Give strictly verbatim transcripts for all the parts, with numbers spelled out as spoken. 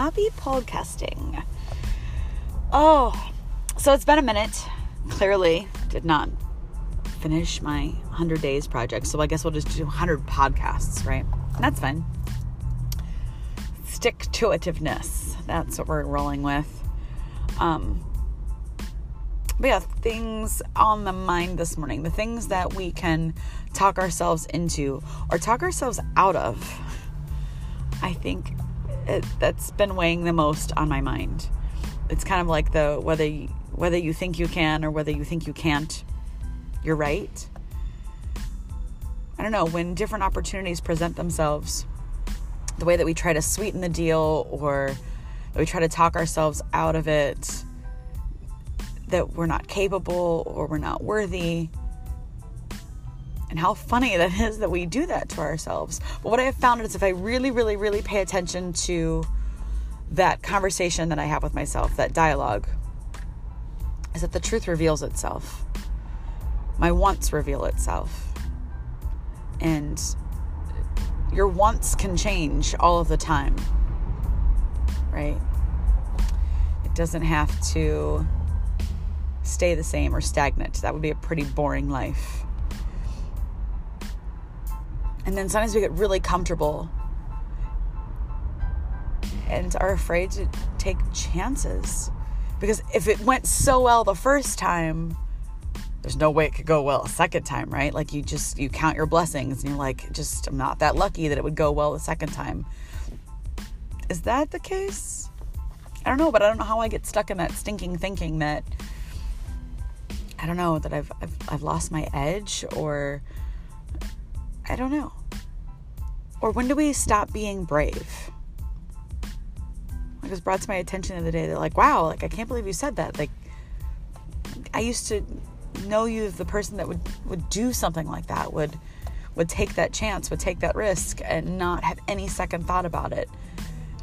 happy podcasting. Oh, so it's been a minute. Clearly did not finish my one hundred days project. So I guess we'll just do one hundred podcasts, right? And that's fine. Stick to itiveness. That's what we're rolling with. Um, but yeah, things on the mind this morning. The things that we can talk ourselves into or talk ourselves out of. I think it, that's been weighing the most on my mind. It's kind of like the whether you, whether you think you can or whether you think you can't, you're right. I don't know, when different opportunities present themselves, the way that we try to sweeten the deal or that we try to talk ourselves out of it, that we're not capable or we're not worthy. And how funny that is that we do that to ourselves. But what I have found is if I really, really, really pay attention to that conversation that I have with myself, that dialogue, is that the truth reveals itself. My wants reveal itself. And your wants can change all of the time, right? It doesn't have to stay the same or stagnant. That would be a pretty boring life. And then sometimes we get really comfortable and are afraid to take chances. Because if it went so well the first time, there's no way it could go well a second time, right? Like you just, you count your blessings and you're like, just, I'm not that lucky that it would go well the second time. Is that the case? I don't know, but I don't know how I get stuck in that stinking thinking that, I don't know, that I've I've, I've lost my edge or I don't know. Or when do we stop being brave? It was brought to my attention the other day. They're like, wow, like, I can't believe you said that. Like, I used to know you as the person that would, would do something like that, would, would take that chance, would take that risk and not have any second thought about it.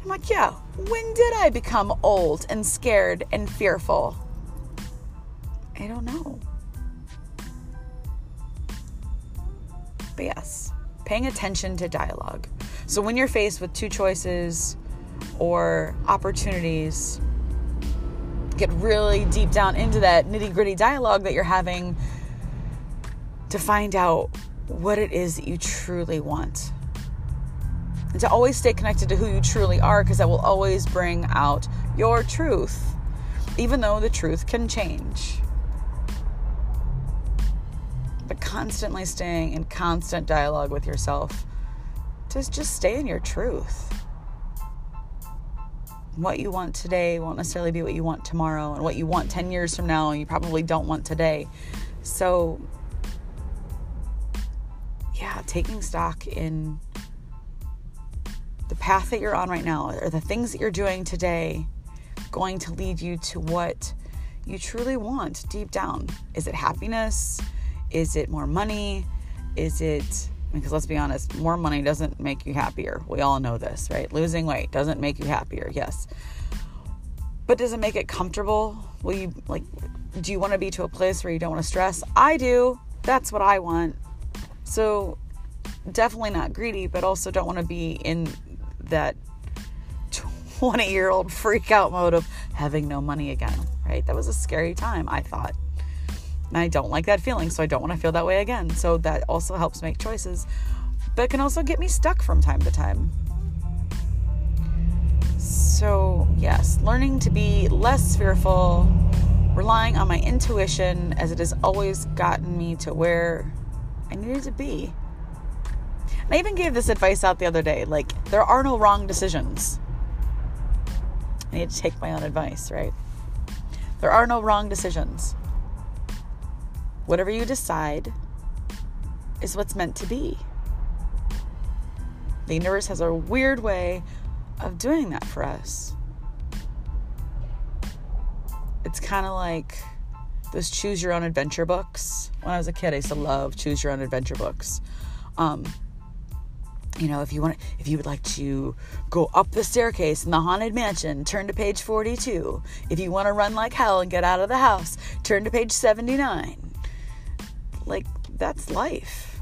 I'm like, yeah, when did I become old and scared and fearful? I don't know. But yes, paying attention to dialogue. So when you're faced with two choices or opportunities, get really deep down into that nitty-gritty dialogue that you're having to find out what it is that you truly want. And to always stay connected to who you truly are, because that will always bring out your truth, even though the truth can change. But constantly staying in constant dialogue with yourself to just stay in your truth. What you want today won't necessarily be what you want tomorrow, and what you want ten years from now, you probably don't want today. So, yeah, taking stock in the path that you're on right now, or the things that you're doing today, going to lead you to what you truly want deep down. Is it happiness? Is it more money? Is it, because let's be honest, more money doesn't make you happier. We all know this, right? Losing weight doesn't make you happier, yes. But does it make it comfortable? Will you, like, do you want to be to a place where you don't want to stress? I do. That's what I want. So definitely not greedy, but also don't want to be in that twenty-year-old freak out mode of having no money again, right? That was a scary time, I thought. And I don't like that feeling, so I don't want to feel that way again. So that also helps make choices, but it can also get me stuck from time to time. So yes, learning to be less fearful, relying on my intuition, as it has always gotten me to where I needed to be. And I even gave this advice out the other day, like, there are no wrong decisions. I need to take my own advice, right? There are no wrong decisions. Whatever you decide is what's meant to be. The universe has a weird way of doing that for us. It's kind of like those choose your own adventure books. When I was a kid, I used to love choose your own adventure books. Um, you know, if you want, if you would like to go up the staircase in the haunted mansion, turn to page forty-two. If you want to run like hell and get out of the house, turn to page seventy-nine. Like, that's life.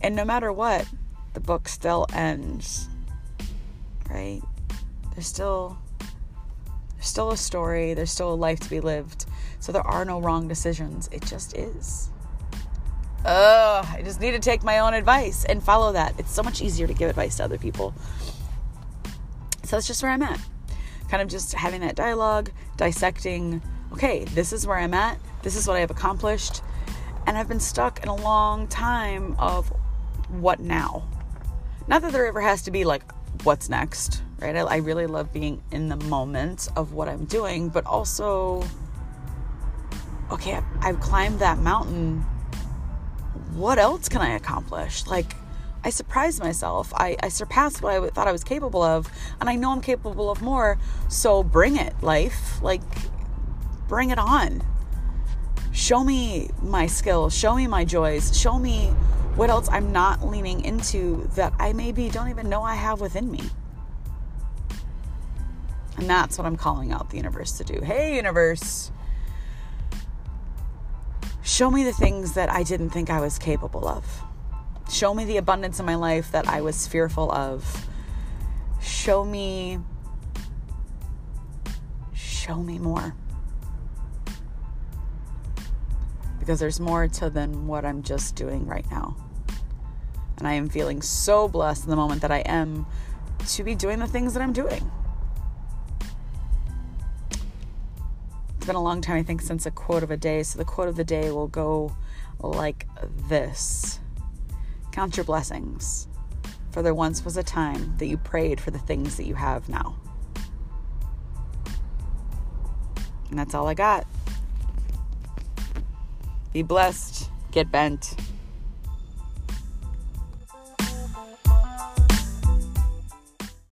And no matter what, the book still ends, right? there's still there's still a story, there's still a life to be lived. So there are no wrong decisions. It just is. Ugh, I just need to take my own advice and follow that. It's so much easier to give advice to other people. So that's just where I'm at. Kind of just having that dialogue, dissecting, okay, this is where I'm at. This is what I have accomplished. And I've been stuck in a long time of what now? Not that there ever has to be like, what's next, right? I, I really love being in the moment of what I'm doing, but also, okay, I've, I've climbed that mountain. What else can I accomplish? Like, I surprised myself. I, I surpassed what I thought I was capable of, and I know I'm capable of more, so bring it, life. Like, bring it on. Show me my skills. Show me my joys. Show me what else I'm not leaning into that I maybe don't even know I have within me. And that's what I'm calling out the universe to do. Hey, universe. Show me the things that I didn't think I was capable of. Show me the abundance in my life that I was fearful of. Show me, show me more. Because there's more to than what I'm just doing right now. And I am feeling so blessed in the moment that I am to be doing the things that I'm doing. It's been a long time, I think, since a quote of a day. So the quote of the day will go like this. Count your blessings, for there once was a time that you prayed for the things that you have now. And that's all I got. Be blessed, get bent.